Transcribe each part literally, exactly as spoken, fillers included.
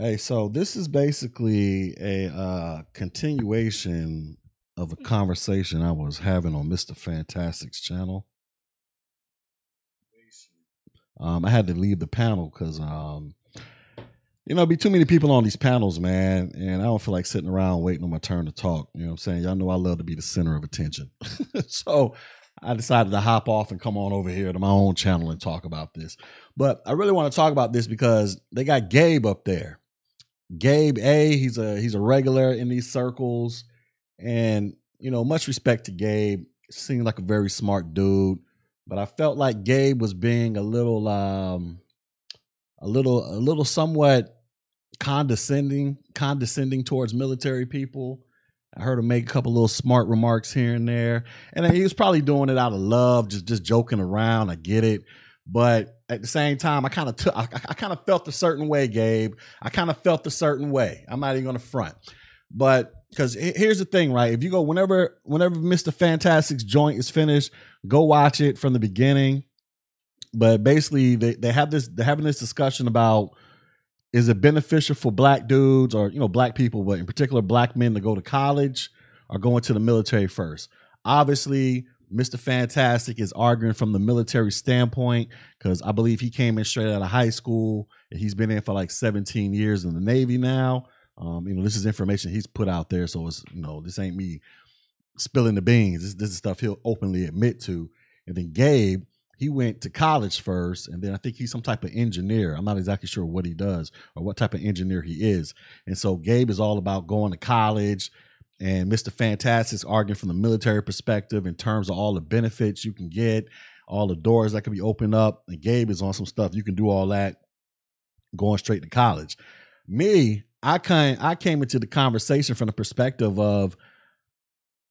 Hey, so this is basically a uh, continuation of a conversation I was having on Mister Fantastic's channel. Um, I had to leave the panel because, um, you know, it'd be too many people on these panels, man. And I don't feel like sitting around waiting on my turn to talk. You know what I'm saying? Y'all know I love to be the center of attention. So I decided to hop off and come on over here to my own channel and talk about this. But I really want to talk about this because they got Gabe up there. Gabe A, he's a he's a regular in these circles. And, you know, much respect to Gabe. Seemed like a very smart dude. But I felt like Gabe was being a little, um, a little, a little somewhat condescending, condescending towards military people. I heard him make a couple little smart remarks here and there. And he was probably doing it out of love, just, just joking around. I get it. But at the same time, I kind of took, I, I kind of felt a certain way, Gabe. I kind of felt a certain way. I'm not even going to front. But because here's the thing, right? If you go, whenever, whenever Mister Fantastic's joint is finished, go watch it from the beginning. But basically, they, they have this, they're having this discussion about, is it beneficial for black dudes or, you know, black people, but in particular, black men to go to college or go into the military first? Obviously, Mister Fantastic is arguing from the military standpoint because I believe he came in straight out of high school. And he's been in for like seventeen years in the Navy now. Um, you know, this is information he's put out there. So it's, you know, this ain't me spilling the beans. This, this is stuff he'll openly admit to. And then Gabe, he went to college first. And then I think he's some type of engineer. I'm not exactly sure what he does or what type of engineer he is. And so Gabe is all about going to college, and Mister Fantastic's arguing from the military perspective in terms of all the benefits you can get, all the doors that can be opened up. And Gabe is on some stuff. You can do all that going straight to college. Me, I came, I came into the conversation from the perspective of,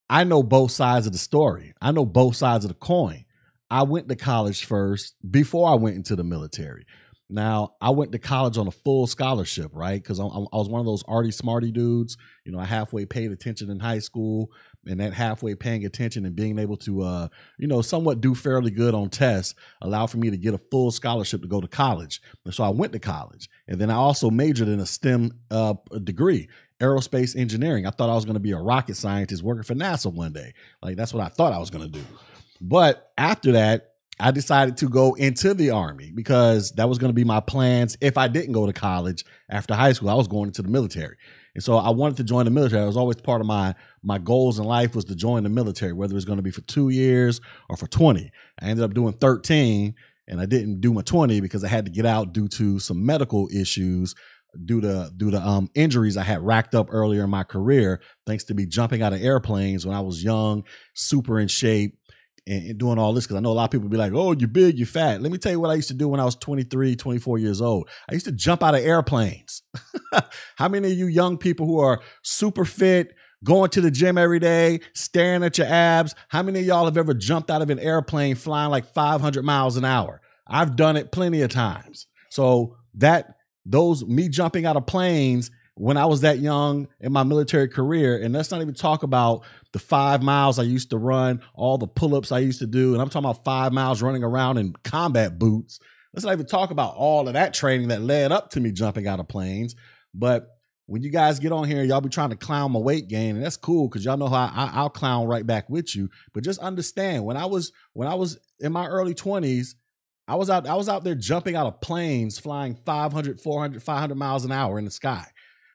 I know both sides of the story. I know both sides of the coin. I went to college first before I went into the military. Now, I went to college on a full scholarship, right? Because I, I was one of those arty smarty dudes. You know, I halfway paid attention in high school, and that halfway paying attention and being able to, uh, you know, somewhat do fairly good on tests allowed for me to get a full scholarship to go to college. And so I went to college, and then I also majored in a STEM uh, degree, aerospace engineering. I thought I was going to be a rocket scientist working for NASA one day. Like, that's what I thought I was going to do. But after that, I decided to go into the Army because that was going to be my plans. If I didn't go to college after high school, I was going into the military. And so I wanted to join the military. It was always part of my, my goals in life was to join the military, whether it's going to be for two years or for twenty. I ended up doing thirteen, and I didn't do my twenty because I had to get out due to some medical issues due to, due to um, injuries I had racked up earlier in my career, thanks to me jumping out of airplanes when I was young, super in shape, and doing all this. Because I know a lot of people be like, oh, you're big, you're fat. Let me tell you what I used to do when I was twenty-three, twenty-four years old. I used to jump out of airplanes. How many of you young people who are super fit, going to the gym every day, staring at your abs, how many of y'all have ever jumped out of an airplane flying like five hundred miles an hour? I've done it plenty of times. So that, those, me jumping out of planes when I was that young in my military career, and let's not even talk about the five miles I used to run, all the pull-ups I used to do, and I'm talking about five miles running around in combat boots. Let's not even talk about all of that training that led up to me jumping out of planes. But when you guys get on here, y'all be trying to clown my weight gain, and that's cool because y'all know how I, I'll clown right back with you. But just understand, when I was when I was in my early twenties, I was out I was out there jumping out of planes, flying five hundred, four hundred, five hundred miles an hour in the sky,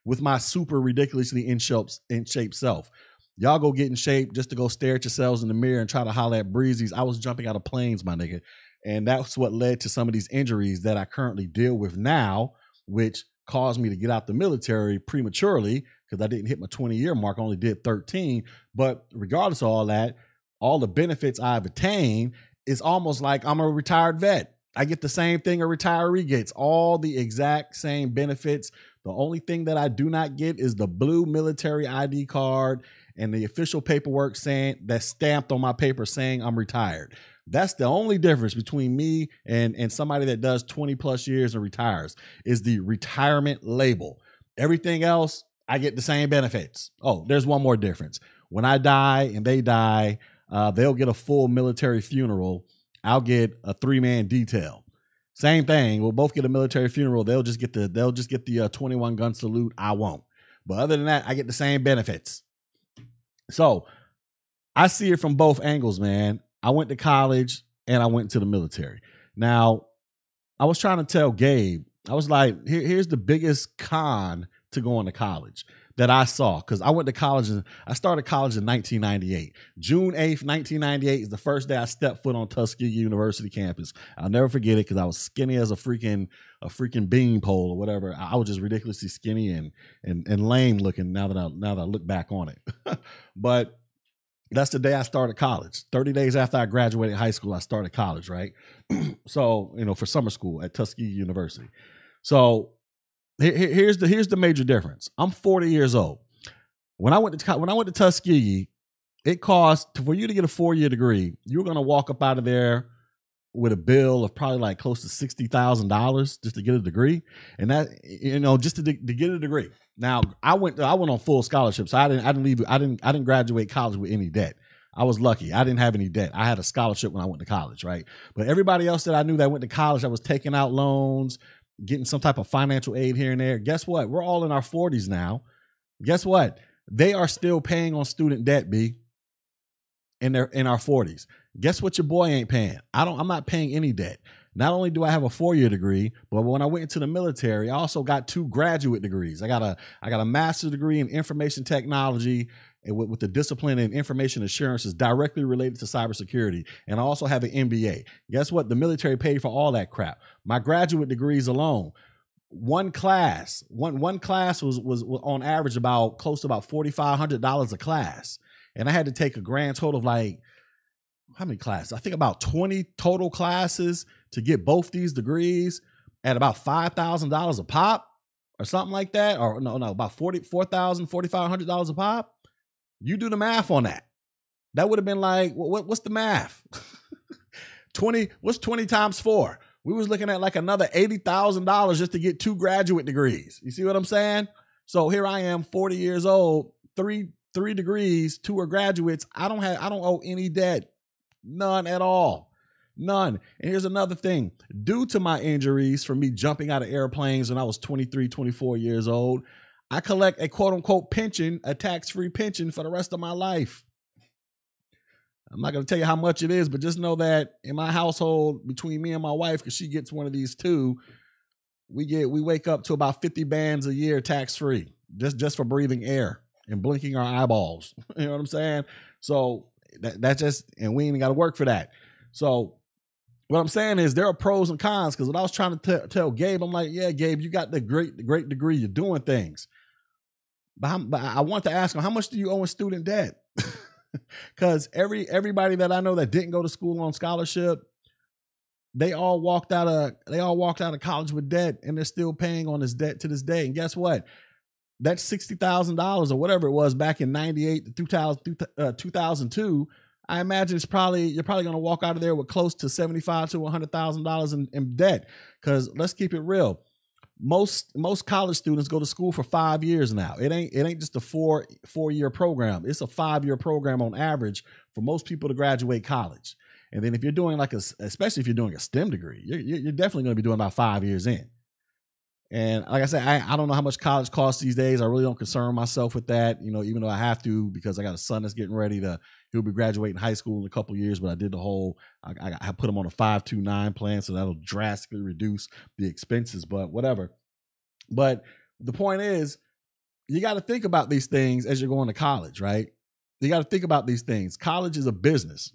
with my super ridiculously in shape, in shape self. Y'all go get in shape just to go stare at yourselves in the mirror and try to holler at breezies. I was jumping out of planes, my nigga. And that's what led to some of these injuries that I currently deal with now, which caused me to get out the military prematurely because I didn't hit my twenty year mark. I only did thirteen. But regardless of all that, all the benefits I've attained, it's almost like I'm a retired vet. I get the same thing a retiree gets, all the exact same benefits. The only thing that I do not get is the blue military I D card and the official paperwork saying that's stamped on my paper saying I'm retired. That's the only difference between me and, and somebody that does twenty plus years and retires is the retirement label. Everything else, I get the same benefits. Oh, there's one more difference. When I die and they die, uh, they'll get a full military funeral. I'll get a three man detail. Same thing. We'll both get a military funeral. They'll just get the they'll just get the uh, twenty-one gun salute. I won't. But other than that, I get the same benefits. So I see it from both angles, man. I went to college and I went to the military. Now, I was trying to tell Gabe, I was like, Here, here's the biggest con to going to college that I saw. Because I went to college, and I started college in nineteen ninety-eight. June eighth, nineteen ninety-eight is the first day I stepped foot on Tuskegee University campus. I'll never forget it because I was skinny as a freaking a freaking bean pole or whatever. I was just ridiculously skinny and and and lame looking now that I now that I look back on it. But that's the day I started college. thirty days after I graduated high school, I started college, right? So, you know, for summer school at Tuskegee University. So here's the here's the major difference. I'm forty years old. When I went to when I went to Tuskegee, it cost for you to get a four year degree. You were gonna walk up out of there with a bill of probably like close to sixty thousand dollars just to get a degree, and that you know just to, to get a degree. Now I went I went on full scholarship, so I didn't I didn't leave I didn't I didn't graduate college with any debt. I was lucky. I didn't have any debt. I had a scholarship when I went to college, right? But everybody else that I knew that went to college, that was taking out loans, getting some type of financial aid here and there. Guess what? We're all in our forties now. Guess what? They are still paying on student debt, B, in their in our forties. Guess what your boy ain't paying? I don't, I'm not paying any debt. Not only do I have a four-year degree, but when I went into the military, I also got two graduate degrees. I got a I got a master's degree in information technology and with, with the discipline in information assurance is directly related to cybersecurity. And I also have an M B A. Guess what? The military paid for all that crap. My graduate degrees alone, one class, one one class was was, was on average about close to about forty-five hundred dollars a class. And I had to take a grand total of like, how many classes? I think about twenty total classes to get both these degrees at about five thousand dollars a pop or something like that. Or no, no, about forty-four thousand dollars, forty-five hundred dollars a pop. You do the math on that. That would have been like, what, what's the math? twenty, what's twenty times four? We was looking at like another eighty thousand dollars just to get two graduate degrees. You see what I'm saying? So here I am, forty years old, three, three degrees, two are graduates. I don't have, I don't owe any debt. None at all. None. And here's another thing. Due to my injuries from me jumping out of airplanes when I was twenty-three, twenty-four years old, I collect a quote unquote pension, a tax-free pension for the rest of my life. I'm not going to tell you how much it is, but just know that in my household, between me and my wife, because she gets one of these too, we get we wake up to about fifty bands a year tax-free, just, just for breathing air and blinking our eyeballs. You know what I'm saying? So That, that's just, and we ain't got to work for that. So what I'm saying is there are pros and cons. Cause when I was trying to t- tell Gabe, I'm like, yeah, Gabe, you got the great, great degree. You're doing things. But, I'm, but I want to ask him, how much do you owe in student debt? Cause every, everybody that I know that didn't go to school on scholarship, they all walked out of, they all walked out of college with debt and they're still paying on this debt to this day. And guess what? That sixty thousand dollars or whatever it was back in ninety-eight to two thousand two, I imagine it's probably, you're probably going to walk out of there with close to seventy-five thousand to one hundred thousand dollars in, in debt. Cause let's keep it real. Most, most college students go to school for five years now. It ain't, it ain't just a four, four year program. It's a five year program on average for most people to graduate college. And then if you're doing like a, especially if you're doing a STEM degree, you're, you're definitely going to be doing about five years in. And like I said, I, I don't know how much college costs these days. I really don't concern myself with that, you know, even though I have to, because I got a son that's getting ready to, he'll be graduating high school in a couple of years, but I did the whole, I, I put him on a five two nine plan. So that'll drastically reduce the expenses, but whatever. But the point is, you got to think about these things as you're going to college, right? You got to think about these things. College is a business.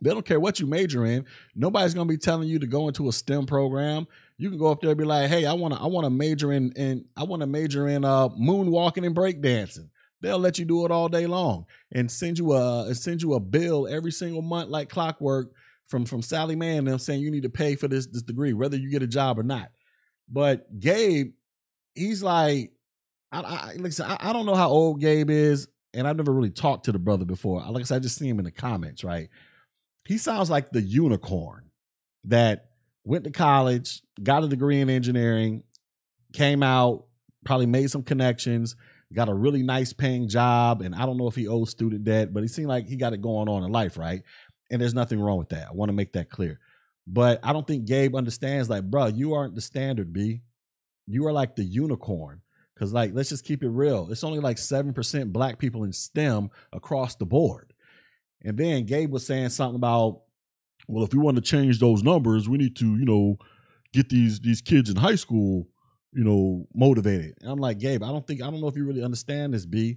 They don't care what you major in. Nobody's going to be telling you to go into a STEM program. You can go up there and be like, hey, I want to I want to major in, in I want to major in uh, moonwalking and breakdancing. They'll let you do it all day long and send you a send you a bill every single month like clockwork from from Sallie Mae and them saying you need to pay for this this degree, whether you get a job or not. But Gabe, he's like, I, I listen, I, I don't know how old Gabe is, and I've never really talked to the brother before. Like I said, I just see him in the comments, right? He sounds like the unicorn that went to college, got a degree in engineering, came out, probably made some connections, got a really nice paying job. And I don't know if he owes student debt, but he seemed like he got it going on in life, right? And there's nothing wrong with that. I want to make that clear. But I don't think Gabe understands, like, bro, you aren't the standard, B. You are like the unicorn. Because, like, let's just keep it real. It's only like seven percent black people in STEM across the board. And then Gabe was saying something about, well, if we want to change those numbers, we need to, you know, get these these kids in high school, you know, motivated. And I'm like, Gabe, I don't think, I don't know if you really understand this, B.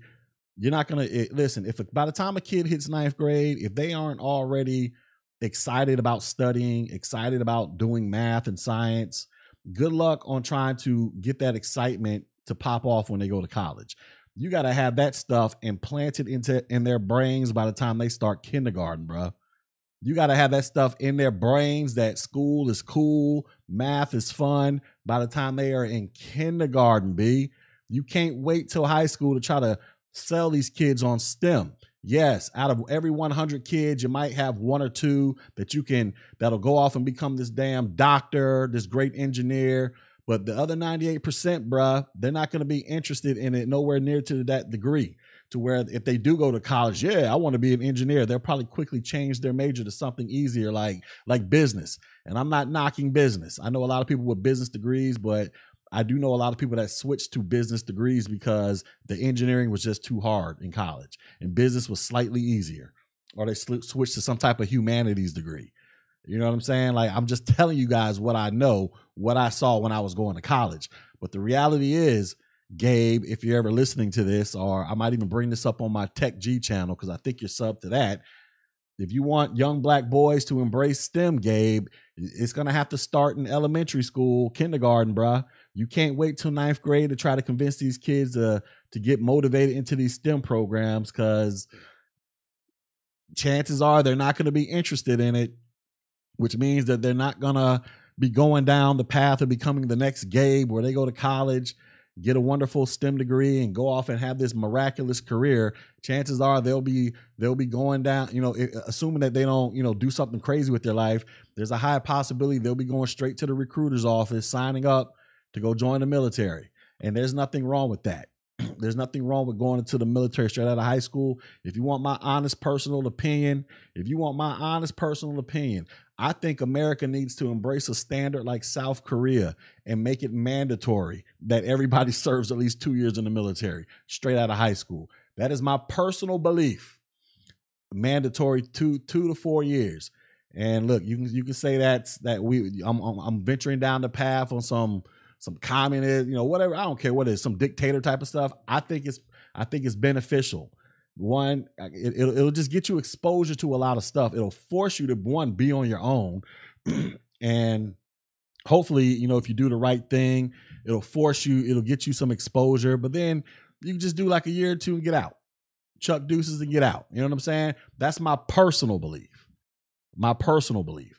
You're not going to, listen, if by the time a kid hits ninth grade, if they aren't already excited about studying, excited about doing math and science, good luck on trying to get that excitement to pop off when they go to college. You got to have that stuff implanted into in their brains by the time they start kindergarten, bro. You got to have that stuff in their brains that school is cool, math is fun by the time they are in kindergarten, B. You can't wait till high school to try to sell these kids on STEM. Yes, out of every one hundred kids, you might have one or two that you can, that'll go off and become this damn doctor, this great engineer. But the other ninety-eight percent, bruh, they're not going to be interested in it nowhere near to that degree to where if they do go to college, yeah, I want to be an engineer. They'll probably quickly change their major to something easier like like business. And I'm not knocking business. I know a lot of people with business degrees, but I do know a lot of people that switched to business degrees because the engineering was just too hard in college and business was slightly easier, or they switched to some type of humanities degree. You know what I'm saying? Like, I'm just telling you guys what I know, what I saw when I was going to college. But the reality is, Gabe, if you're ever listening to this, or I might even bring this up on my Tech G channel because I think you're subbed to that. If you want young black boys to embrace STEM, Gabe, it's going to have to start in elementary school, kindergarten, bruh. You can't wait till ninth grade to try to convince these kids to, to get motivated into these STEM programs, because chances are they're not going to be interested in it, which means that they're not going to be going down the path of becoming the next Gabe, where they go to college, get a wonderful STEM degree and go off and have this miraculous career. Chances are they'll be, they'll be going down, you know, assuming that they don't, you know, do something crazy with their life. There's a high possibility they'll be going straight to the recruiter's office, signing up to go join the military. And there's nothing wrong with that. There's nothing wrong with going into the military straight out of high school. If you want my honest personal opinion, if you want my honest personal opinion, I think America needs to embrace a standard like South Korea and make it mandatory that everybody serves at least two years in the military straight out of high school. That is my personal belief. Mandatory two, two to four years. And look, you can, you can say that's that we, I'm, I'm, I'm venturing down the path on some, some communist, you know, whatever. I don't care what it is, some dictator type of stuff. I think it's, I think it's beneficial. One, it, it'll, it'll just get you exposure to a lot of stuff. It'll force you to, one, be on your own. And hopefully, you know, if you do the right thing, it'll force you, it'll get you some exposure. But then you can just do like a year or two and get out. Chuck deuces and get out. You know what I'm saying? That's my personal belief. My personal belief.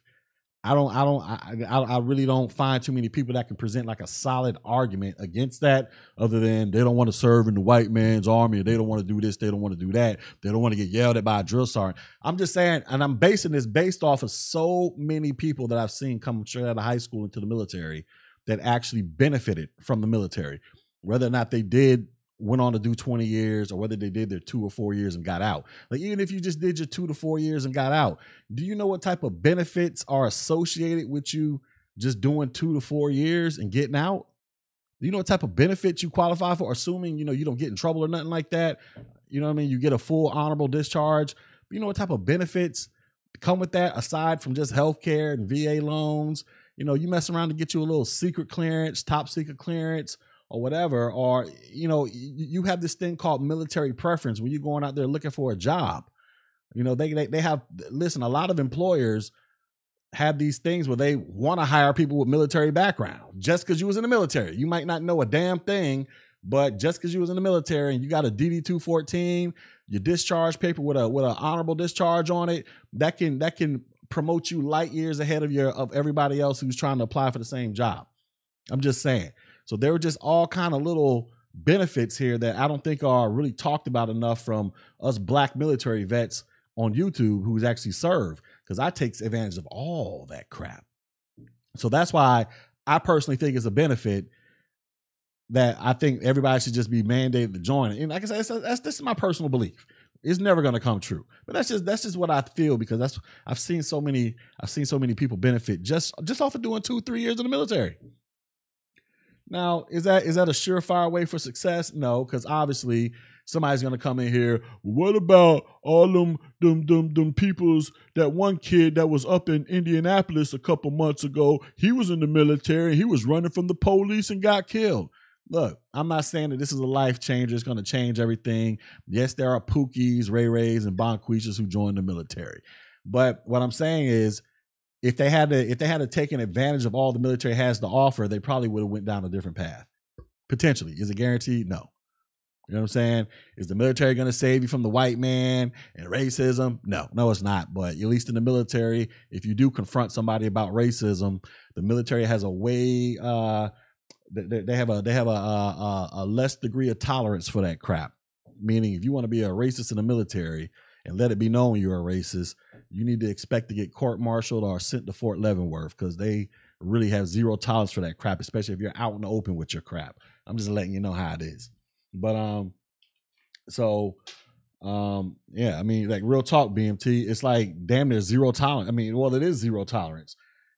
I don't, I don't, I, I, I really don't find too many people that can present like a solid argument against that, other than they don't want to serve in the white man's army, or they don't want to do this, they don't want to do that, they don't want to get yelled at by a drill sergeant. I'm just saying, and I'm basing this based off of so many people that I've seen come straight out of high school into the military that actually benefited from the military, whether or not they did went on to do twenty years, or whether they did their two or four years and got out. Like, even if you just did your two to four years and got out, do you know what type of benefits are associated with you just doing two to four years and getting out? Do you know what type of benefits you qualify for, assuming, you know, you don't get in trouble or nothing like that? You know what I mean? You get a full honorable discharge. You know what type of benefits come with that, aside from just healthcare and V A loans? You know, you mess around to get you a little secret clearance, top secret clearance, or whatever, or, you know, you have this thing called military preference when you're going out there looking for a job. You know, they, they, they have, listen, a lot of employers have these things where they want to hire people with military background just because you was in the military. You might not know a damn thing, but just because you was in the military and you got a D D two fourteen, your discharge paper with a, with an honorable discharge on it, that can, that can promote you light years ahead of your, of everybody else who's trying to apply for the same job. I'm just saying. So there were just all kind of little benefits here that I don't think are really talked about enough from us black military vets on YouTube who's actually served, because I take advantage of all that crap. So that's why I personally think it's a benefit that I think everybody should just be mandated to join. And like I said, that's, that's, this is my personal belief. It's never going to come true. But that's just that's just what I feel, because that's I've seen so many I've seen so many people benefit just just off of doing two, three years in the military. Now, is that is that a surefire way for success? No, because obviously somebody's going to come in here. What about all them, them, them, them peoples, that one kid that was up in Indianapolis a couple months ago? He was in the military. He was running from the police and got killed. Look, I'm not saying that this is a life changer. It's going to change everything. Yes, there are Pookies, Ray Rays, and Bonquishas who joined the military. But what I'm saying is, if they had to, if they had to taken advantage of all the military has to offer, they probably would have went down a different path. Potentially. Is it guaranteed? No. You know what I'm saying? Is the military going to save you from the white man and racism? No, no, it's not. But at least in the military, if you do confront somebody about racism, the military has a way, uh, they, they have a, they have a, a, a less degree of tolerance for that crap. Meaning, if you want to be a racist in the military and let it be known you're a racist, you need to expect to get court-martialed or sent to Fort Leavenworth, because they really have zero tolerance for that crap, especially if you're out in the open with your crap. I'm just letting you know how it is. But, um, so, um, yeah, I mean, like, real talk, B M T, it's like damn near zero tolerance. I mean, well, it is zero tolerance,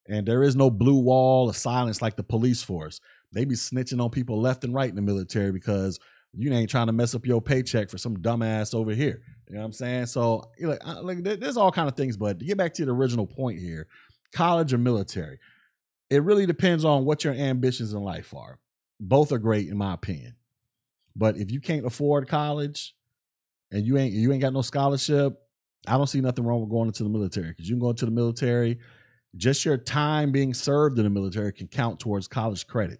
and there is no blue wall of silence like the police force. They be snitching on people left and right in the military because you ain't trying to mess up your paycheck for some dumbass over here. You know what I'm saying? So, like, I, like there's all kind of things, but to get back to the original point here, college or military, it really depends on what your ambitions in life are. Both are great, in my opinion. But if you can't afford college and you ain't you ain't got no scholarship, I don't see nothing wrong with going into the military, because you can go into the military. Just your time being served in the military can count towards college credit.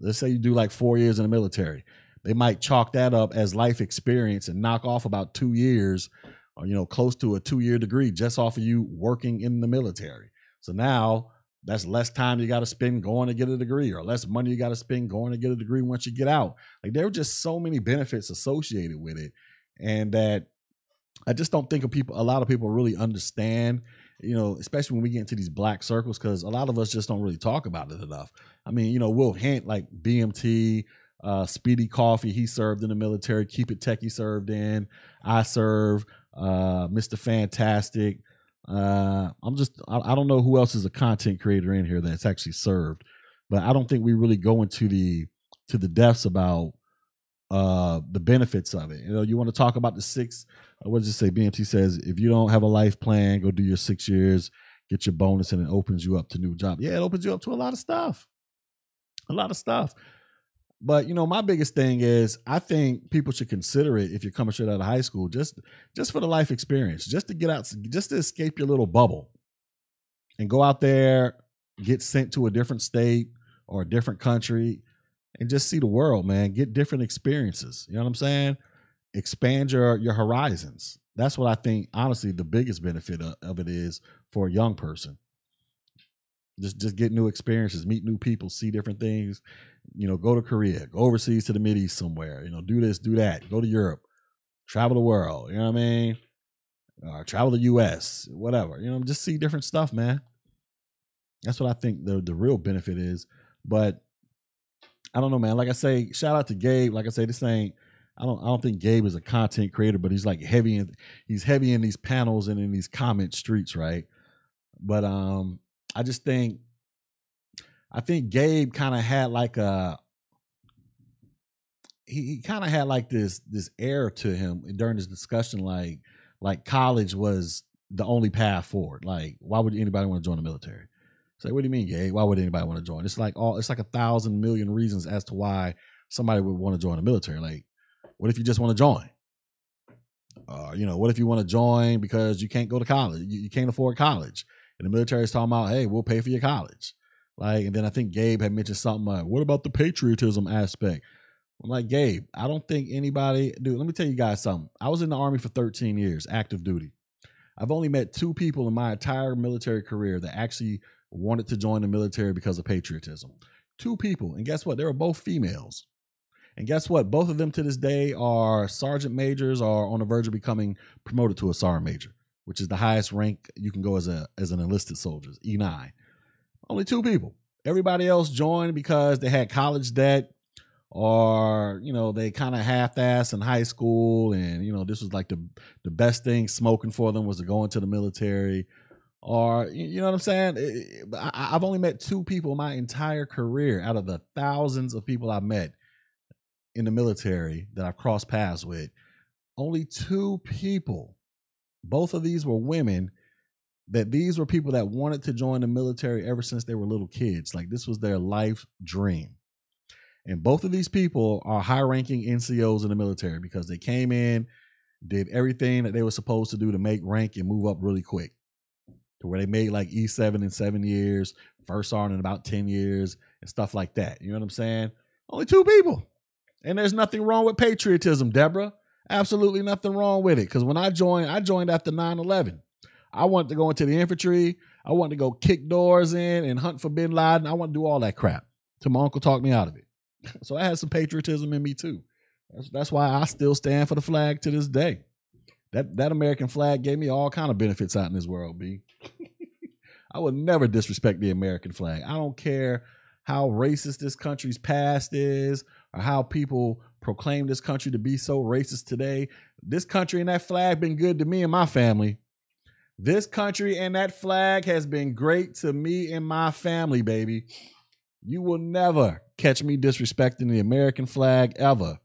Let's say you do like four years in the military. They might chalk that up as life experience and knock off about two years or, you know, close to a two year degree just off of you working in the military. So now that's less time you got to spend going to get a degree, or less money you got to spend going to get a degree once you get out. Like, there were just so many benefits associated with it, and that I just don't think of people, a lot of people really understand, you know, especially when we get into these black circles, because a lot of us just don't really talk about it enough. I mean, you know, we'll hint like B M T, uh, Speedy Coffee, he served in the military, Keep It Tech, he served in, I serve, uh, Mister Fantastic. Uh, I'm just, I, I don't know who else is a content creator in here that's actually served, but I don't think we really go into the, to the depths about, uh, the benefits of it. You know, you want to talk about the six, what does it say? B M T says, if you don't have a life plan, go do your six years, get your bonus, and it opens you up to new jobs. Yeah. It opens you up to a lot of stuff, a lot of stuff. But, you know, my biggest thing is, I think people should consider it if you're coming straight out of high school, just just for the life experience, just to get out, just to escape your little bubble and go out there, get sent to a different state or a different country and just see the world, man. Get different experiences. You know what I'm saying? Expand your, your horizons. That's what I think, honestly, the biggest benefit of, of it is for a young person. Just just get new experiences, meet new people, see different things, you know, go to Korea, go overseas to the Mideast somewhere, you know, do this, do that, go to Europe, travel the world, you know what I mean? Uh, travel the U S, whatever, you know, just see different stuff, man. That's what I think the, the real benefit is. But I don't know, man. Like I say, shout out to Gabe. Like I say, this ain't, I don't, I don't think Gabe is a content creator, but he's like heavy in, he's heavy in these panels and in these comment streets, right? But, um, I just think, I think Gabe kind of had like a, he, he kind of had like this, this air to him during this discussion. Like, like college was the only path forward. Like, why would anybody want to join the military? It's like, what do you mean, Gabe? Why would anybody want to join? It's like all, it's like a thousand million reasons as to why somebody would want to join the military. Like, what if you just want to join? Uh, you know, what if you want to join because you can't go to college? You, you can't afford college. And the military is talking about, hey, we'll pay for your college. Like, and then I think Gabe had mentioned something like, what about the patriotism aspect? I'm like, Gabe, I don't think anybody, dude, let me tell you guys something. I was in the Army for thirteen years, active duty. I've only met two people in my entire military career that actually wanted to join the military because of patriotism. Two people. And guess what? They were both females. And guess what? Both of them to this day are sergeant majors or on the verge of becoming promoted to a sergeant major, which is the highest rank you can go as a as an enlisted soldier, E nine. Only two people. Everybody else joined because they had college debt or, you know, they kind of half-assed in high school, and, you know, this was like the the best thing smoking for them was to go into the military, or, you know what I'm saying? It, I, I've only met two people my entire career out of the thousands of people I've met in the military that I've crossed paths with. Only two people, both of these were women, that these were people that wanted to join the military ever since they were little kids. Like, this was their life dream. And both of these people are high-ranking N C Os in the military because they came in, did everything that they were supposed to do to make rank and move up really quick, to where they made like E seven in seven years, first sergeant in about ten years, and stuff like that. You know what I'm saying? Only two people. And there's nothing wrong with patriotism, Deborah. Absolutely nothing wrong with it. Because when I joined, I joined after nine eleven. I wanted to go into the infantry. I wanted to go kick doors in and hunt for Bin Laden. I wanted to do all that crap till my uncle talked me out of it. So I had some patriotism in me too. That's, that's why I still stand for the flag to this day. That that American flag gave me all kind of benefits out in this world, B. I would never disrespect the American flag. I don't care how racist this country's past is or how people proclaim this country to be so racist today. This country and that flag been good to me and my family. This country and that flag has been great to me and my family, baby. You will never catch me disrespecting the American flag ever.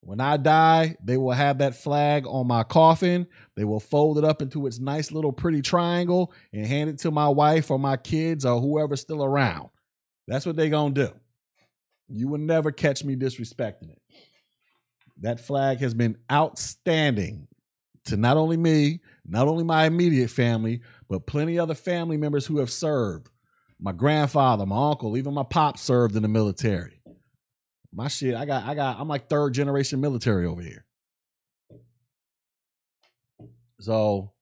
When I die, they will have that flag on my coffin. They will fold it up into its nice little pretty triangle and hand it to my wife or my kids or whoever's still around. That's what they're going to do. You will never catch me disrespecting it. That flag has been outstanding to not only me, not only my immediate family, but plenty other family members who have served. My grandfather, my uncle, even my pop served in the military. My shit, I got, I got, I'm like third generation military over here. So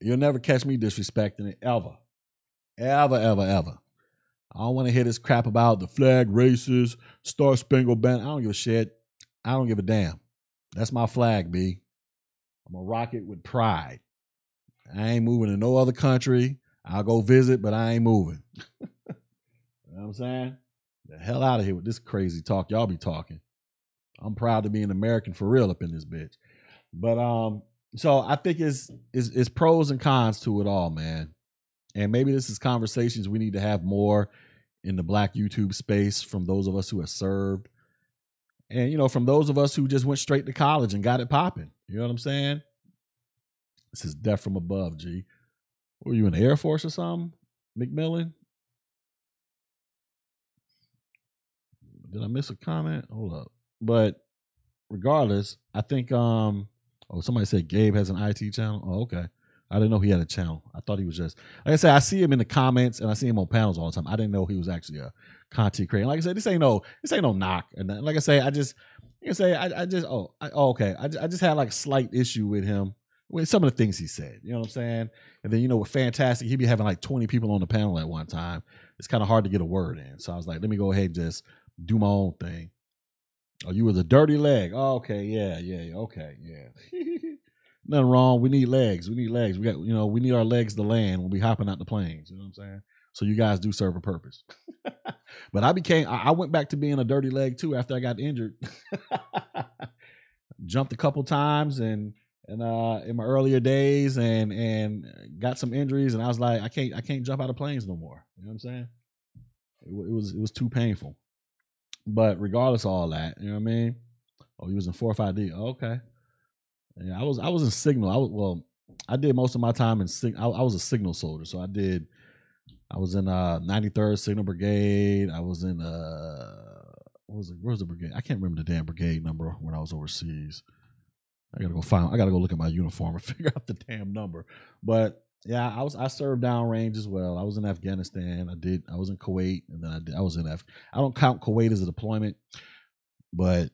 you'll never catch me disrespecting it ever, ever, ever, ever. I don't want to hear this crap about the flag racist, Star Spangled Banner. I don't give a shit. I don't give a damn. That's my flag, B. I'm gonna rock it with pride. I ain't moving to no other country. I'll go visit, but I ain't moving. You know what I'm saying? The hell out of here with this crazy talk y'all be talking. I'm proud to be an American for real up in this bitch. But um, so I think it's, it's, it's pros and cons to it all, man. And maybe this is conversations we need to have more in the Black YouTube space from those of us who have served. And, you know, from those of us who just went straight to college and got it popping. You know what I'm saying? This is death from above, G. Were you in the Air Force or something, McMillan? Did I miss a comment? Hold up. But regardless, I think, um, oh, somebody said Gabe has an I T channel. Oh, okay. I didn't know he had a channel. I thought he was just, like I said, I see him in the comments and I see him on panels all the time. I didn't know he was actually a content creator. Like I said, this ain't no, this ain't no knock. And like I say, I just, like I say, I, I just, oh, I, oh okay. I, I just had like a slight issue with him, with some of the things he said. You know what I'm saying? And then, you know, with Fantastic, he'd be having like twenty people on the panel at one time. It's kind of hard to get a word in. So I was like, let me go ahead and just do my own thing. Oh, you was a dirty leg. Oh, okay. Yeah. Yeah. Okay. Yeah. Nothing wrong. We need legs. We need legs. We got, you know, we need our legs to land when we hopping out the planes. You know what I'm saying? So you guys do serve a purpose. But I became, I went back to being a dirty leg too after I got injured. Jumped a couple times and, and, uh, in my earlier days and, and got some injuries. And I was like, I can't, I can't jump out of planes no more. You know what I'm saying? It, it was, it was too painful. But regardless of all that, you know what I mean? Oh, he was in four five D. Oh, okay. Yeah, I was I was in Signal. I was, well, I did most of my time in Sig- I, I was a Signal soldier, so I did. I was in uh, ninety-third Signal Brigade. I was in uh, what was it? Where was the brigade? I can't remember the damn brigade number when I was overseas. I gotta go find. I gotta go look at my uniform and figure out the damn number. But yeah, I was I served downrange as well. I was in Afghanistan. I did. I was in Kuwait, and then I did, I was in Af. I don't count Kuwait as a deployment, but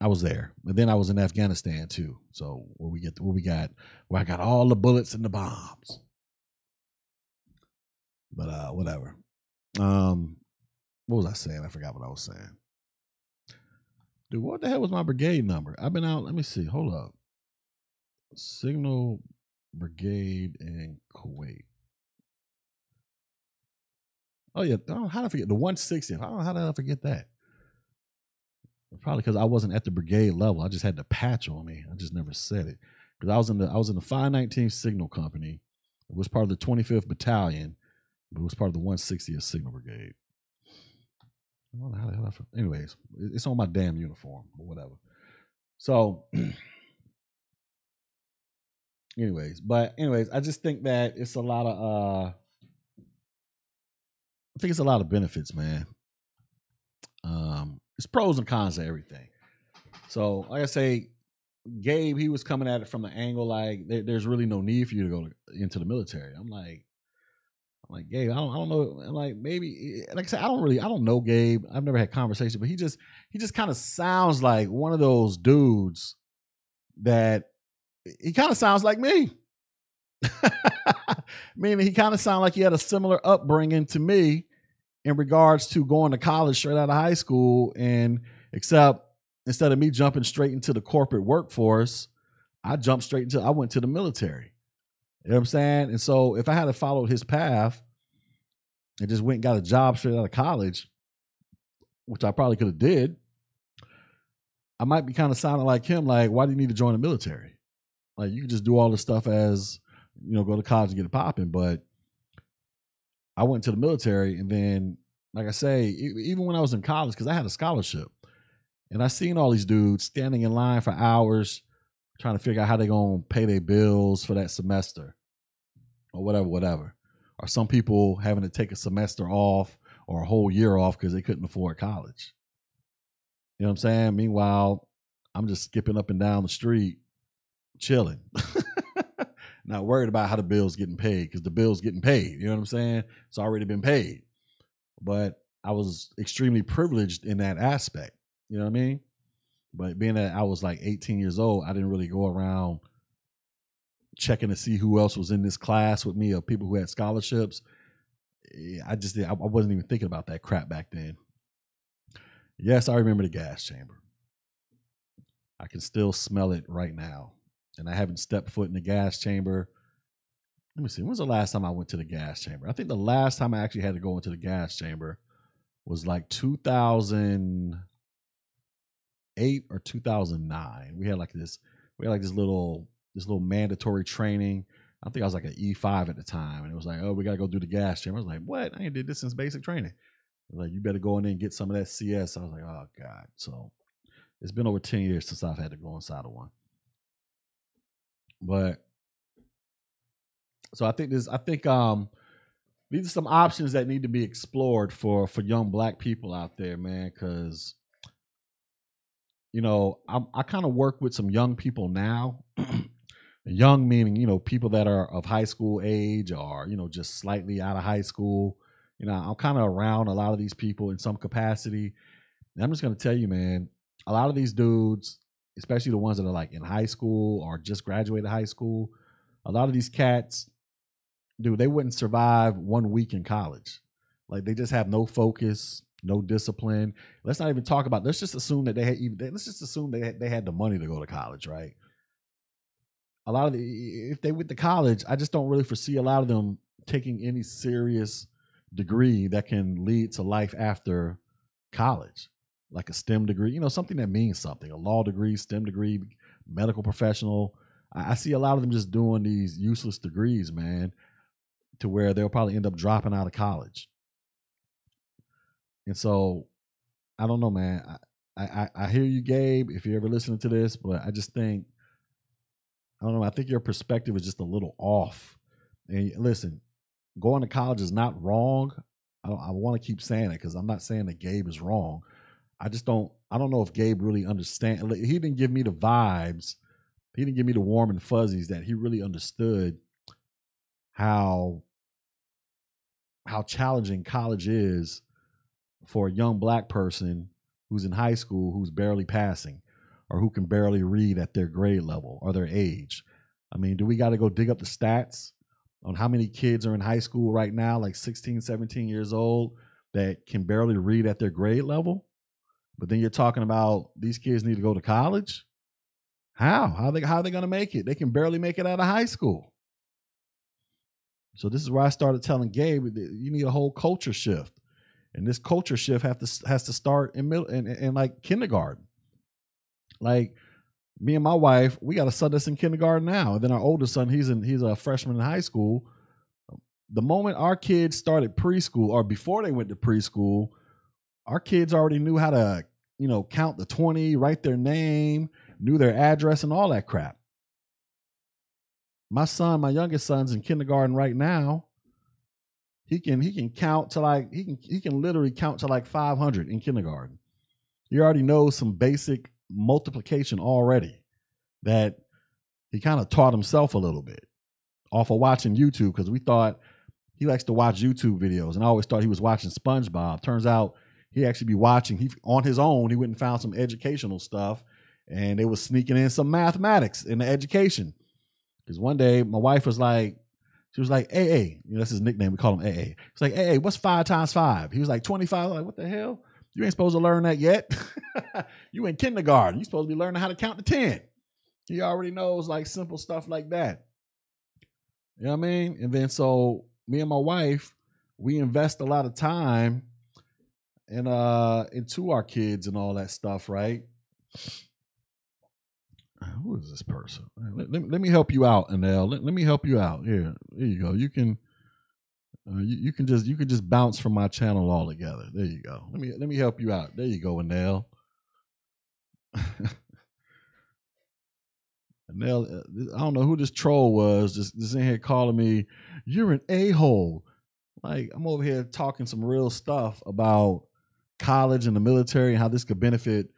I was there, but then I was in Afghanistan too. So where we get, where we got, where I got all the bullets and the bombs. But uh, whatever. Um, what was I saying? I forgot what I was saying. Dude, what the hell was my brigade number? I've been out. Let me see. Hold up. Signal Brigade in Kuwait. Oh yeah. Oh, how did I forget the one sixtieth? I don't know how did I forget that. Probably because I wasn't at the brigade level. I just had the patch on me. I just never said it. Because I was in the I was in the five nineteenth Signal Company. It was part of the twenty-fifth Battalion, but it was part of the one sixtieth Signal Brigade. I don't know how the hell I, anyways, it's on my damn uniform or whatever. So anyways, but anyways, I just think that it's a lot of uh I think it's a lot of benefits, man. Um, it's pros and cons to everything. So like I say, Gabe, he was coming at it from the angle like there, there's really no need for you to go to, into the military. I'm like, I'm like Gabe, I don't, I don't know. I'm like maybe, like I said, I don't really, I don't know Gabe. I've never had conversation, but he just, he just kind of sounds like one of those dudes that he kind of sounds like me. Meaning he kind of sounded like he had a similar upbringing to me in regards to going to college straight out of high school, and except instead of me jumping straight into the corporate workforce, I jumped straight into, I went to the military. You know what I'm saying? And so if I had followed his path and just went and got a job straight out of college, which I probably could have did, I might be kind of sounding like him. Like, why do you need to join the military? Like, you can just do all this stuff as, you know, go to college and get it popping. But I went to the military, and then, like I say, even when I was in college, because I had a scholarship, and I seen all these dudes standing in line for hours trying to figure out how they're going to pay their bills for that semester or whatever, whatever. Or some people having to take a semester off or a whole year off because they couldn't afford college. You know what I'm saying? Meanwhile, I'm just skipping up and down the street, chilling. Not worried about how the bill's getting paid, because the bill's getting paid. You know what I'm saying? It's already been paid. But I was extremely privileged in that aspect. You know what I mean? But being that I was like eighteen years old, I didn't really go around checking to see who else was in this class with me or people who had scholarships. I just did. I wasn't even thinking about that crap back then. Yes, I remember the gas chamber. I can still smell it right now. And I haven't stepped foot in the gas chamber. Let me see. When was the last time I went to the gas chamber? I think the last time I actually had to go into the gas chamber was like two thousand eight or two thousand nine. We had like this, we had like this little, this little mandatory training. I think I was like an E five at the time. And it was like, oh, we got to go do the gas chamber. I was like, what? I ain't did this since basic training. Like, you better go in there and get some of that C S. I was like, oh God. So it's been over ten years since I've had to go inside of one. But so I think this, I think um, these are some options that need to be explored for, for young black people out there, man. Cause you know, I'm, I kind of work with some young people now, young meaning, you know, people that are of high school age or, you know, just slightly out of high school. You know, I'm kind of around a lot of these people in some capacity. And I'm just going to tell you, man, a lot of these dudes, especially the ones that are like in high school or just graduated high school, a lot of these cats, dude, they wouldn't survive one week in college. Like, they just have no focus, no discipline. Let's not even talk about, let's just assume that they had, even, let's just assume they had, they had the money to go to college, right? A lot of the, if they went to college, I just don't really foresee a lot of them taking any serious degree that can lead to life after college. Like a STEM degree, you know, something that means something, a law degree, STEM degree, medical professional. I, I see a lot of them just doing these useless degrees, man, to where they'll probably end up dropping out of college. And so I don't know, man, I, I, I hear you, Gabe, if you're ever listening to this, but I just think, I don't know. I think your perspective is just a little off. And listen, going to college is not wrong. I, I want to keep saying it because I'm not saying that Gabe is wrong. I just don't, I don't know if Gabe really understands. He didn't give me the vibes. He didn't give me the warm and fuzzies that he really understood how, how challenging college is for a young black person who's in high school, who's barely passing or who can barely read at their grade level or their age. I mean, do we got to go dig up the stats on how many kids are in high school right now, like sixteen, seventeen years old, that can barely read at their grade level? But then you're talking about these kids need to go to college? How? How are they, how are they going to make it? They can barely make it out of high school. So this is where I started telling Gabe, you need a whole culture shift. And this culture shift have to, has to start in, middle, in, in like kindergarten. Like, me and my wife, we got a son that's in kindergarten now. And then our oldest son, he's in he's a freshman in high school. The moment our kids started preschool, or before they went to preschool, our kids already knew how to, you know, count the twenty, write their name, knew their address and all that crap. My son, my youngest son's in kindergarten right now. He can he can count to like he can he can literally count to like five hundred in kindergarten. He already knows some basic multiplication already that he kind of taught himself a little bit off of watching YouTube, because we thought he likes to watch YouTube videos, and I always thought he was watching SpongeBob. Turns out he actually be watching he on his own. He went and found some educational stuff, and they was sneaking in some mathematics in the education. Because one day my wife was like, she was like, A A, you know, that's his nickname. We call him A A. She's like, A A, what's five times five? He was like, twenty-five. I'm like, what the hell? You ain't supposed to learn that yet. You in kindergarten. You supposed to be learning how to count to ten. He already knows like simple stuff like that. You know what I mean? And then so me and my wife, we invest a lot of time in, uh, into our kids and all that stuff, right? Who is this person? Let, let, let me help you out, Anel. Let, let me help you out. Here, there you go. You can, uh, you, you can just you can just bounce from my channel all together. There you go. Let me let me help you out. There you go, Anel. Anel, I don't know who this troll was. Just just in here calling me, you're an a-hole. Like, I'm over here talking some real stuff about college and the military and how this could benefit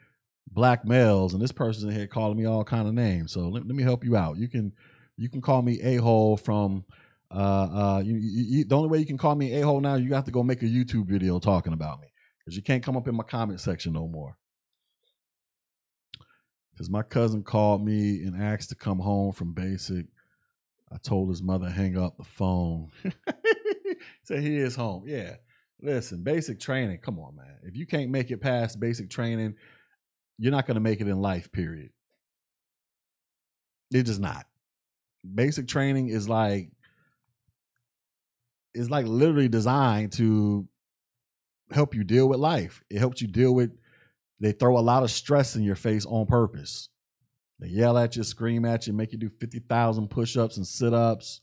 Black males, and this person's in here calling me all kind of names. So let, let me help you out. You can you can call me a-hole from uh uh you, you, you, the only way you can call me a-hole now, you have to go make a YouTube video talking about me, because you can't come up in my comment section no more. Because my cousin called me and asked to come home from basic. I told his mother hang up the phone. Said he is home. Yeah, listen, basic training, come on, man. If you can't make it past basic training, you're not going to make it in life, period. It's just not. Basic training is like, it's like literally designed to help you deal with life. It helps you deal with, they throw a lot of stress in your face on purpose. They yell at you, scream at you, make you do fifty thousand push-ups and sit-ups.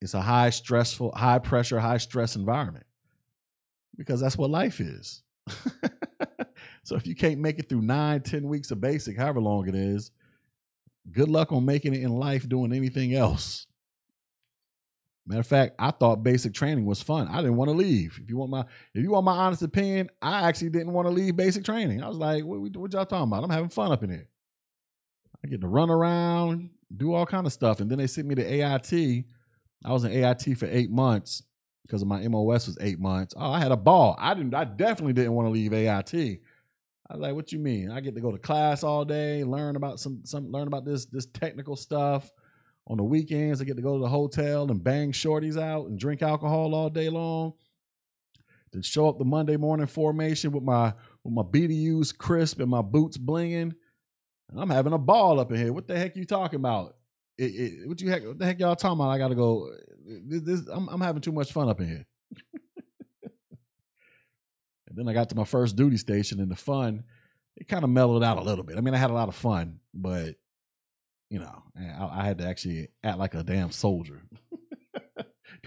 It's a high stressful, high pressure, high stress environment, because that's what life is. So if you can't make it through nine, ten weeks of basic, however long it is, good luck on making it in life doing anything else. Matter of fact, I thought basic training was fun. I didn't want to leave. If you want my, if you want my honest opinion, I actually didn't want to leave basic training. I was like, what, what y'all talking about? I'm having fun up in here. I get to run around, do all kind of stuff. And then they sent me to A I T. I was in A I T for eight months because of my M O S was eight months. Oh, I had a ball. I didn't, I definitely didn't want to leave A I T. I was like, what you mean? I get to go to class all day, learn about some, some learn about this, this technical stuff. On the weekends, I get to go to the hotel and bang shorties out and drink alcohol all day long. Then show up the Monday morning formation with my with my B D Us crisp and my boots blinging. And I'm having a ball up in here. What the heck you talking about? It, it, what you heck? What the heck y'all talking about? I gotta go. This, this, I'm, I'm having too much fun up in here. Then I got to my first duty station, and the fun, it kind of mellowed out a little bit. I mean, I had a lot of fun, but, you know, I, I had to actually act like a damn soldier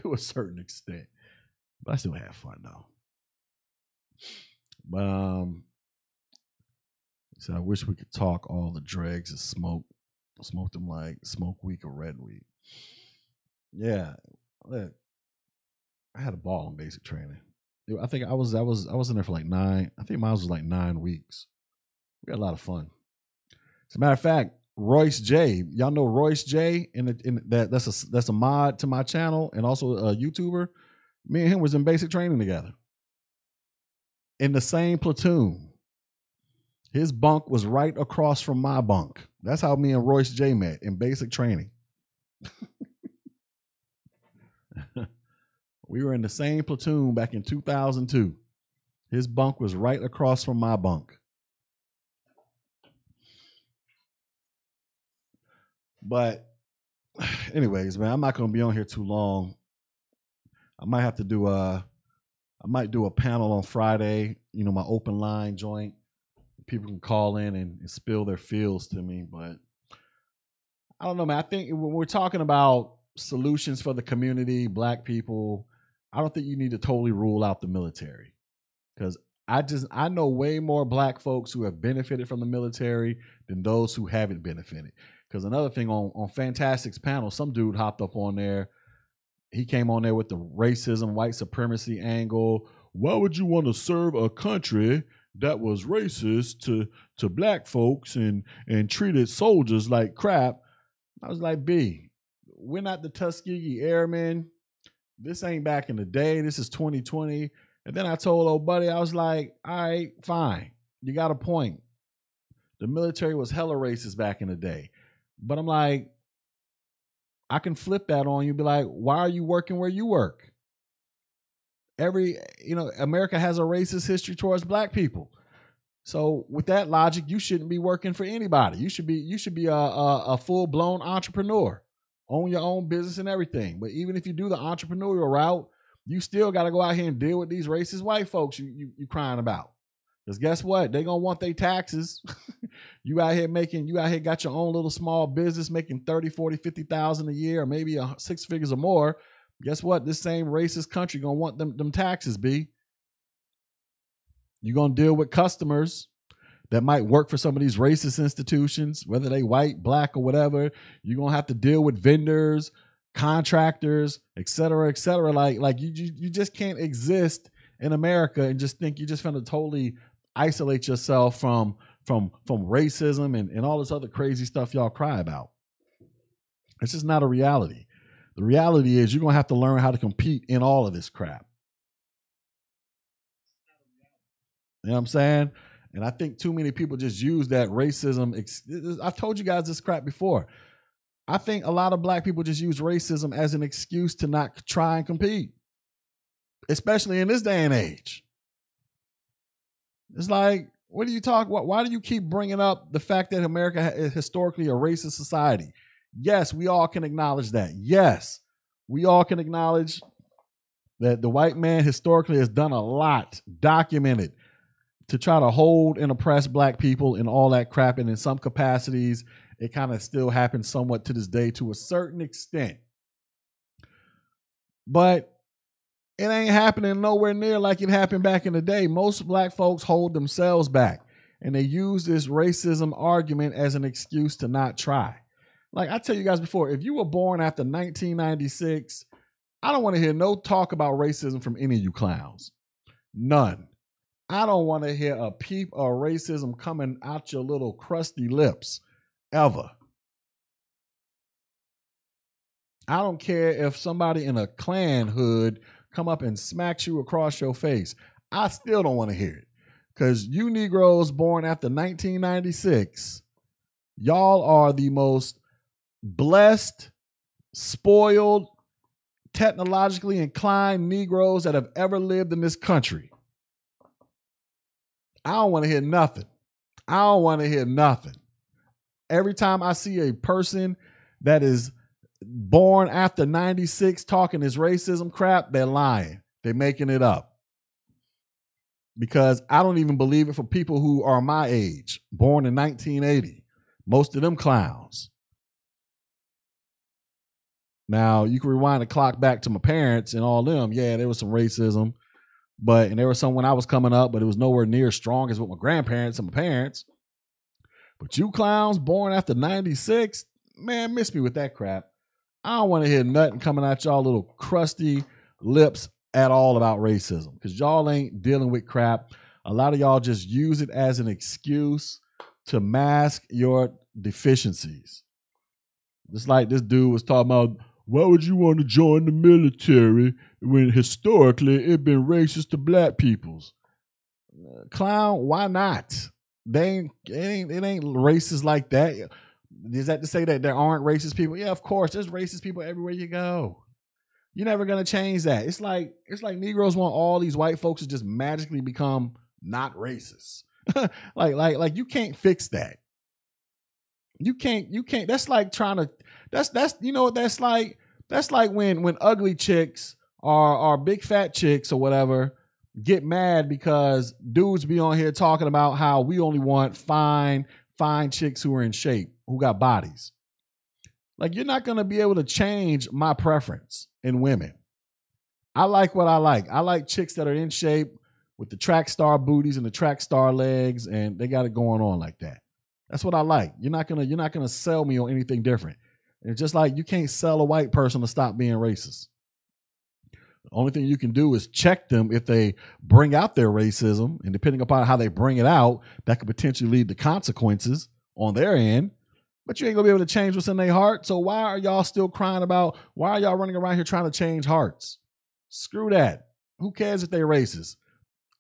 to a certain extent. But I still had fun, though. But, um, so I wish we could talk all the dregs of smoke. Smoke them like smoke weed or red weed. Yeah. Look, I had a ball in basic training. I think I was I was I was in there for like nine. I think mine was like nine weeks. We had a lot of fun. As a matter of fact, Royce J, y'all know Royce J, in the, in that that's a that's a mod to my channel and also a YouTuber. Me and him was in basic training together, in the same platoon. His bunk was right across from my bunk. That's how me and Royce J met, in basic training. We were in the same platoon back in two thousand two. His bunk was right across from my bunk. But anyways, man, I'm not going to be on here too long. I might have to do a, I might do a panel on Friday, you know, my open line joint. people can call in and, and spill their feels to me, but I don't know, man. I think when we're talking about solutions for the community, black people, I don't think you need to totally rule out the military, because I just, I know way more black folks who have benefited from the military than those who haven't benefited. Because another thing, on, on Fantastic's panel, some dude hopped up on there. He came on there with the racism, white supremacy angle. Why would you want to serve a country that was racist to, to black folks and, and treated soldiers like crap? I was like, B, we're not the Tuskegee Airmen. This ain't back in the day. This is twenty twenty. And then I told old buddy, I was like, all right, fine. You got a point. The military was hella racist back in the day. But I'm like, I can flip that on you and be like, why are you working where you work? Every, you know, America has a racist history towards black people. So with that logic, you shouldn't be working for anybody. You should be, you should be a, a, a full-blown entrepreneur. Own your own business and everything. But even if you do the entrepreneurial route, you still got to go out here and deal with these racist white folks you you, you crying about. Because guess what? They're going to want their taxes. You out here making, you out here got your own little small business making thirty, forty, fifty thousand a year, or maybe a, six figures or more. Guess what? This same racist country going to want them, them taxes, B. You're going to deal with customers that might work for some of these racist institutions, whether they white, black, or whatever. You're going to have to deal with vendors, contractors, et cetera, et cetera. Like, like you, you, you just can't exist in America and just think you're just going to totally isolate yourself from, from, from racism and, and all this other crazy stuff y'all cry about. It's just not a reality. The reality is you're going to have to learn how to compete in all of this crap. You know what I'm saying? And I think too many people just use that racism. I've told you guys this crap before. I think a lot of black people just use racism as an excuse to not try and compete, especially in this day and age. It's like, what do you talk about? Why do you keep bringing up the fact that America is historically a racist society? Yes, we all can acknowledge that. Yes, we all can acknowledge that the white man historically has done a lot, documented, to try to hold and oppress black people and all that crap. And in some capacities, it kind of still happens somewhat to this day to a certain extent. But it ain't happening nowhere near like it happened back in the day. Most black folks hold themselves back, and they use this racism argument as an excuse to not try. Like I tell you guys before, if you were born after nineteen ninety-six, I don't want to hear no talk about racism from any of you clowns. None. I don't want to hear a peep of racism coming out your little crusty lips ever. I don't care if somebody in a Klan hood come up and smacks you across your face. I still don't want to hear it, because you Negroes born after nineteen ninety-six, y'all are the most blessed, spoiled, technologically inclined Negroes that have ever lived in this country. I don't want to hear nothing. I don't want to hear nothing. Every time I see a person that is born after ninety-six talking this racism crap, they're lying. They're making it up. Because I don't even believe it for people who are my age, born in nineteen eighty. Most of them clowns. Now, you can rewind the clock back to my parents and all them. Yeah, there was some racism. But, and there was some when I was coming up, but it was nowhere near as strong as with my grandparents and my parents. But you clowns born after ninety-six, man, miss me with that crap. I don't want to hear nothing coming out y'all little crusty lips at all about racism, because y'all ain't dealing with crap. A lot of y'all just use it as an excuse to mask your deficiencies. Just like this dude was talking about, why would you want to join the military when historically it been racist to black peoples? Clown, why not? They ain't, it ain't, it ain't racist like that. Is that to say that there aren't racist people? Yeah, of course. There's racist people everywhere you go. You're never going to change that. It's like, it's like Negroes want all these white folks to just magically become not racist. like, like, like you can't fix that. You can't, you can't, that's like trying to, that's, that's, you know what that's like? That's like when, when ugly chicks are, are big fat chicks or whatever, get mad because dudes be on here talking about how we only want fine, fine chicks who are in shape, who got bodies. Like, you're not going to be able to change my preference in women. I like what I like. I like chicks that are in shape with the track star booties and the track star legs, and they got it going on like that. That's what I like. You're not going to, you're not going to sell me on anything different. And just like you can't sell a white person to stop being racist. The only thing you can do is check them if they bring out their racism, and depending upon how they bring it out, that could potentially lead to consequences on their end. But you ain't gonna be able to change what's in their heart. So why are y'all still crying about, why are y'all running around here trying to change hearts? Screw that. Who cares if they're racist?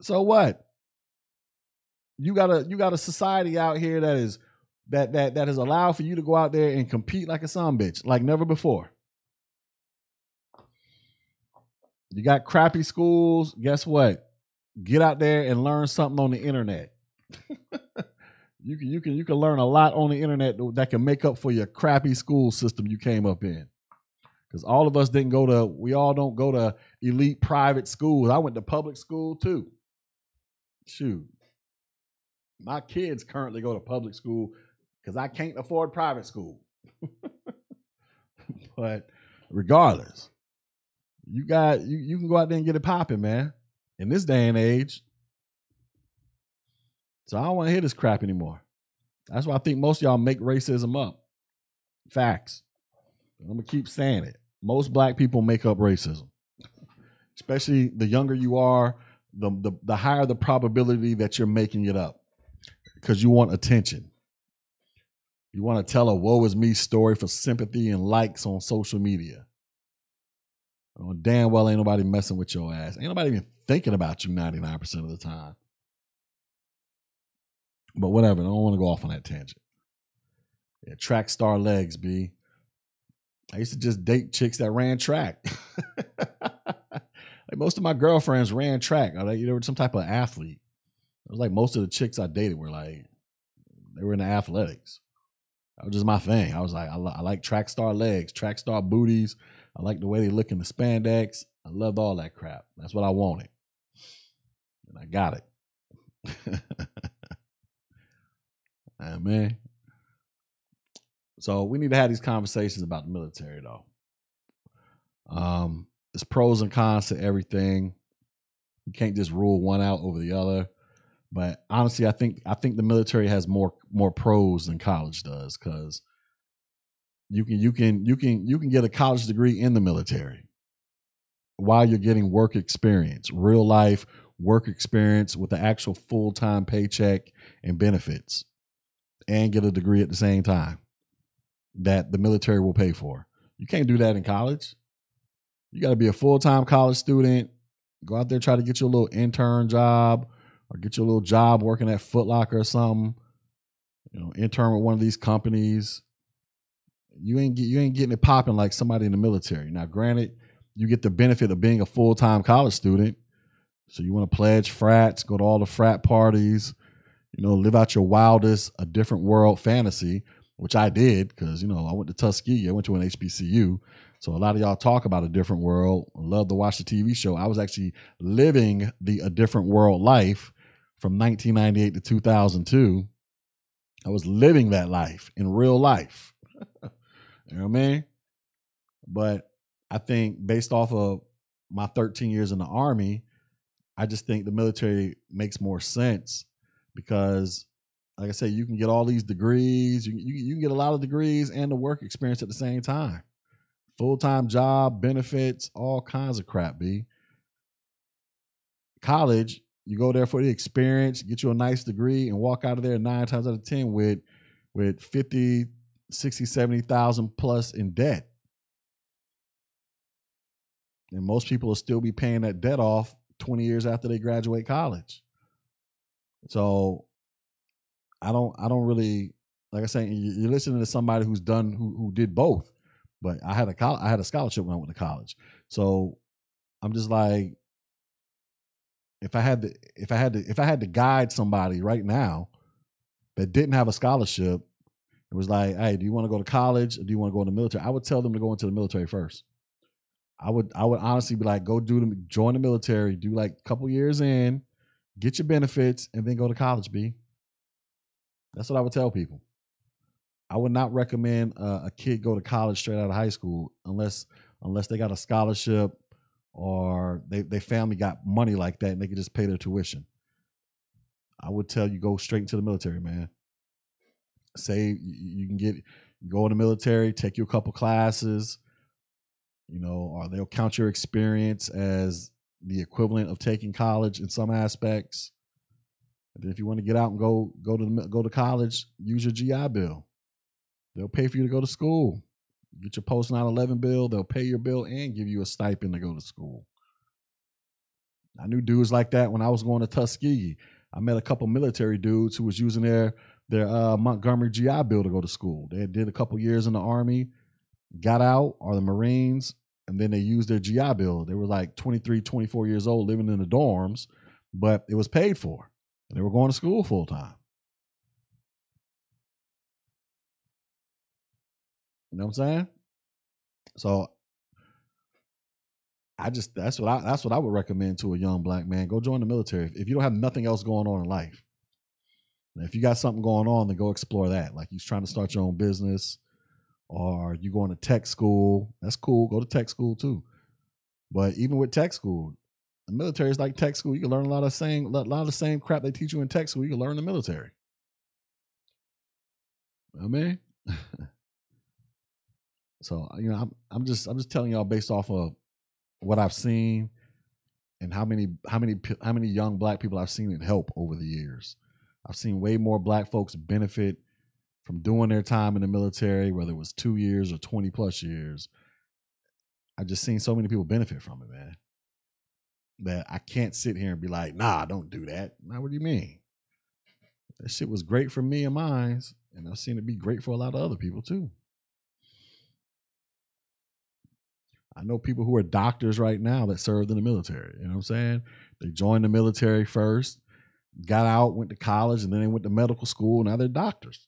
So what? You got a you got a society out here that is that that that has allowed for you to go out there and compete like a son bitch, like never before. You got crappy schools. Guess what? Get out there and learn something on the internet. You can you can you can learn a lot on the internet that can make up for your crappy school system you came up in. Because all of us didn't go to, we all don't go to elite private schools. I went to public school too. Shoot. My kids currently go to public school because I can't afford private school. But regardless, you got you, you can go out there and get it popping, man. In this day and age. So I don't want to hear this crap anymore. That's why I think most of y'all make racism up. Facts. I'm going to keep saying it. Most black people make up racism. Especially the younger you are, the, the, the higher the probability that you're making it up. Because you want attention. You want to tell a woe is me story for sympathy and likes on social media. Oh, damn well ain't nobody messing with your ass. Ain't nobody even thinking about you ninety-nine percent of the time. But whatever, I don't want to go off on that tangent. Yeah, track star legs, B. I used to just date chicks that ran track. Like most of my girlfriends ran track. Or they, they were some type of athlete. It was like most of the chicks I dated were like, they were into athletics. That was just my thing. I was like, I, I like track star legs, track star booties. I like the way they look in the spandex. I loved all that crap. That's what I wanted. And I got it. Man. So we need to have these conversations about the military, though. Um, there's pros and cons to everything. You can't just rule one out over the other. But honestly, I think I think the military has more more pros than college does, because you can you can you can you can get a college degree in the military while you're getting work experience, real life work experience with the actual full time paycheck and benefits. And get a degree at the same time that the military will pay for. You can't do that in college. You got to be a full-time college student. Go out there, try to get your little intern job or get your little job working at Foot Locker or something. You know, intern with one of these companies. You ain't get, you ain't getting it popping like somebody in the military. Now, granted, you get the benefit of being a full-time college student. So you want to pledge frats, go to all the frat parties, you know, live out your wildest, a different world fantasy, which I did because, you know, I went to Tuskegee. I went to an H B C U. So a lot of y'all talk about a different world. Love to watch the T V show. I was actually living the a different world life from nineteen ninety-eight to two thousand two. I was living that life in real life. You know what I mean? But I think based off of my thirteen years in the Army, I just think the military makes more sense. Because, like I said, you can get all these degrees. You, you, you can get a lot of degrees and the work experience at the same time. Full-time job, benefits, all kinds of crap, B. College, you go there for the experience, get you a nice degree, and walk out of there nine times out of ten with, with fifty, sixty, seventy thousand plus in debt. And most people will still be paying that debt off twenty years after they graduate college. So I don't, I don't really, like I say, you're listening to somebody who's done, who who did both, but I had a college, I had a scholarship when I went to college. So I'm just like, if I had to, if I had to, if I had to guide somebody right now that didn't have a scholarship, it was like, hey, do you want to go to college or do you want to go in the military? I would tell them to go into the military first, I would I would honestly be like, go do the, join the military, do like a couple years in, get your benefits, and then go to college, B. That's what I would tell people. I would not recommend uh, a kid go to college straight out of high school unless unless they got a scholarship or they they family got money like that and they could just pay their tuition. I would tell you go straight into the military, man. Say you can get go in the military, take you a couple classes, you know, or they'll count your experience as the equivalent of taking college in some aspects. And then if you want to get out and go go to the, go to college, use your G I Bill. They'll pay for you to go to school. Get your post nine eleven bill. They'll pay your bill and give you a stipend to go to school. I knew dudes like that when I was going to Tuskegee. I met a couple military dudes who was using their their uh, Montgomery G I Bill to go to school. They did a couple years in the Army, got out, or the Marines, and then they used their G I Bill. They were like twenty-three, twenty-four years old living in the dorms, but it was paid for. And they were going to school full time. You know what I'm saying? So I just that's what I that's what I would recommend to a young black man. Go join the military. If you don't have nothing else going on in life. And if you got something going on, then go explore that. Like you're trying to start your own business or you're going to tech school. That's cool. Go to tech school too. But even with tech school, the military is like tech school. You can learn a lot of the same a lot of the same crap they teach you in tech school. You can learn in the military. I mean. So, you know, I'm I'm just I'm just telling y'all based off of what I've seen and how many how many how many young black people I've seen it help over the years. I've seen way more black folks benefit from doing their time in the military, whether it was two years or twenty plus years. I've just seen so many people benefit from it, man. That I can't sit here and be like, nah, don't do that. Nah, what do you mean? That shit was great for me and mine, and I've seen it be great for a lot of other people too. I know people who are doctors right now that served in the military. You know what I'm saying? They joined the military first, got out, went to college, and then they went to medical school. Now they're doctors.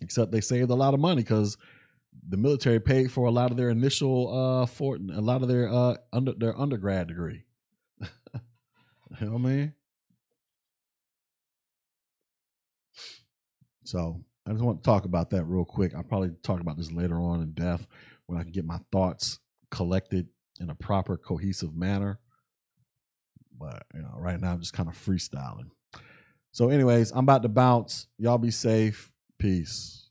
Except they saved a lot of money because the military paid for a lot of their initial, uh, fort, a lot of their uh, under their undergrad degree. You know what I mean? So I just want to talk about that real quick. I'll probably talk about this later on in depth. When I can get my thoughts collected in a proper, cohesive manner. But you know, right now I'm just kind of freestyling. So anyways, I'm about to bounce. Y'all be safe. Peace.